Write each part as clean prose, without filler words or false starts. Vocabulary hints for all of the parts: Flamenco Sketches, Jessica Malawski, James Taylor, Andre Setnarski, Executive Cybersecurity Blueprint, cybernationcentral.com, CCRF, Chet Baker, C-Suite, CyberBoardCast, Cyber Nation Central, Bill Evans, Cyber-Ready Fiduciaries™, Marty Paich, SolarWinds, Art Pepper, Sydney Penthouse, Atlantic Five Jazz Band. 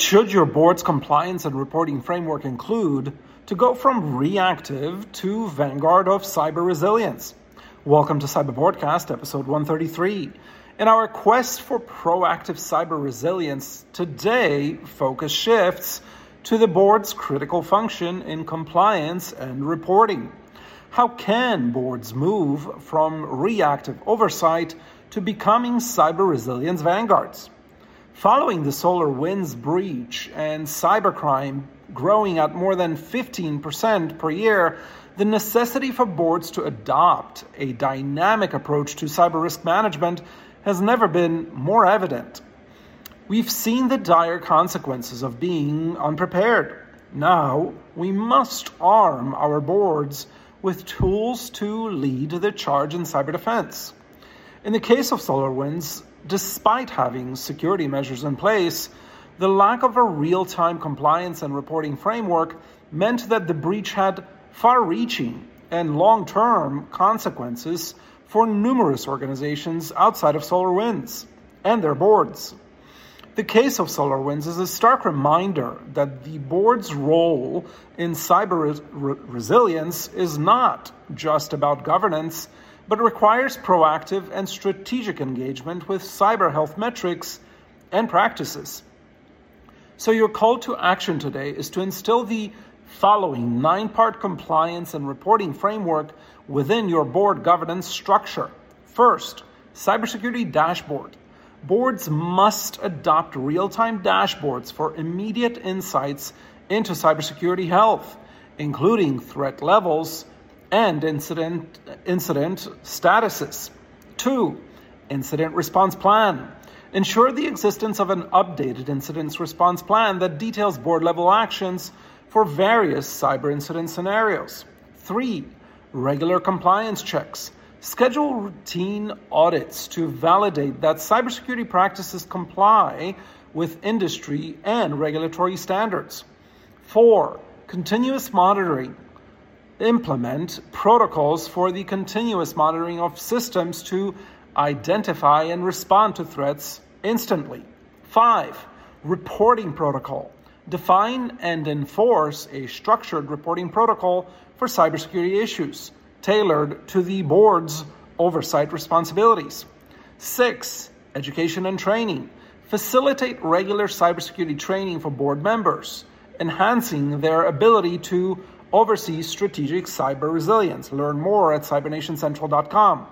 What should your board's compliance and reporting framework include to go from reactive to vanguard of cyber resilience? Welcome to CyberBoardCast, episode 133. In our quest for proactive cyber resilience, today focus shifts to the board's critical function in compliance and reporting. How can boards move from reactive oversight to becoming cyber resilience vanguards? Following the SolarWinds breach and cybercrime growing at more than 15% per year, the necessity for boards to adopt a dynamic approach to cyber risk management has never been more evident. We've seen the dire consequences of being unprepared. Now, we must arm our boards with tools to lead the charge in cyber defense. In the case of SolarWinds, despite having security measures in place, the lack of a real-time compliance and reporting framework meant that the breach had far-reaching and long-term consequences for numerous organizations outside of SolarWinds and their boards. The case of SolarWinds is a stark reminder that the board's role in cyber resilience is not just about governance, but requires proactive and strategic engagement with cyber health metrics and practices. So your call to action today is to instill the following 9-part compliance and reporting framework within your board governance structure. First, cybersecurity dashboard. Boards must adopt real-time dashboards for immediate insights into cybersecurity health, including threat levels and incident statuses. 2. Incident response plan. Ensure the existence of an updated incident response plan that details board-level actions for various cyber incident scenarios. 3. Regular compliance checks. Schedule routine audits to validate that cybersecurity practices comply with industry and regulatory standards. 4. Continuous monitoring. Implement protocols for the continuous monitoring of systems to identify and respond to threats instantly. 5. Reporting protocol. Define and enforce a structured reporting protocol for cybersecurity issues, tailored to the board's oversight responsibilities. 6. Education and training. Facilitate regular cybersecurity training for board members, enhancing their ability to oversee strategic cyber resilience. Learn more at cybernationcentral.com.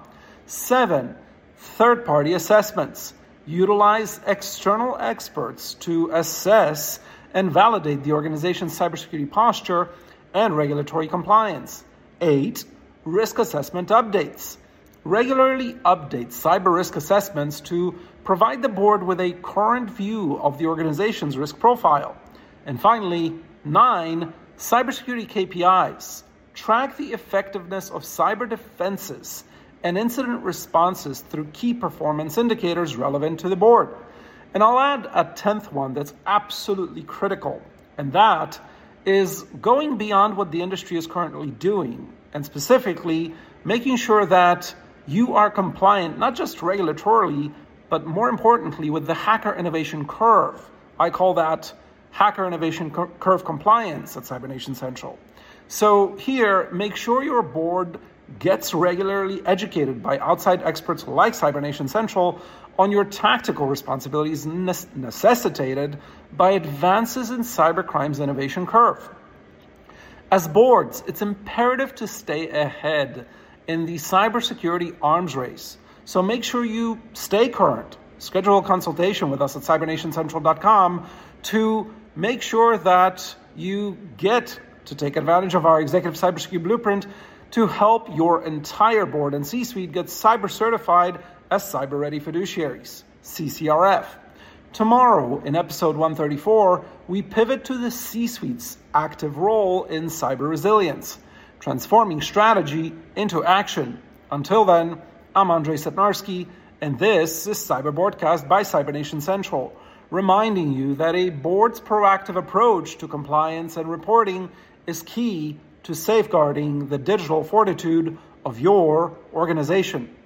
7. Third-party assessments. Utilize external experts to assess and validate the organization's cybersecurity posture and regulatory compliance. 8. Risk assessment updates. Regularly update cyber risk assessments to provide the board with a current view of the organization's risk profile. And finally, 9. Cybersecurity KPIs. Track the effectiveness of cyber defenses and incident responses through key performance indicators relevant to the board. And I'll add a 10th one that's absolutely critical, and that is going beyond what the industry is currently doing, and specifically making sure that you are compliant not just regulatorily, but more importantly with the hacker innovation curve. I call that Hacker Innovation Curve Compliance at Cyber Nation Central. So here, make sure your board gets regularly educated by outside experts like Cyber Nation Central on your tactical responsibilities necessitated by advances in cybercrime's innovation curve. As boards, it's imperative to stay ahead in the cybersecurity arms race. So make sure you stay current. Schedule a consultation with us at cybernationcentral.com to make sure that you get to take advantage of our Executive Cybersecurity Blueprint to help your entire board and C-suite get cyber certified as Cyber-Ready Fiduciaries, CCRF. Tomorrow, in episode 134, we pivot to the C-suite's active role in cyber resilience, transforming strategy into action. Until then, I'm Andre Setnarski, and this is CyberBoardCast by Cyber Nation Central, reminding you that a board's proactive approach to compliance and reporting is key to safeguarding the digital fortitude of your organization.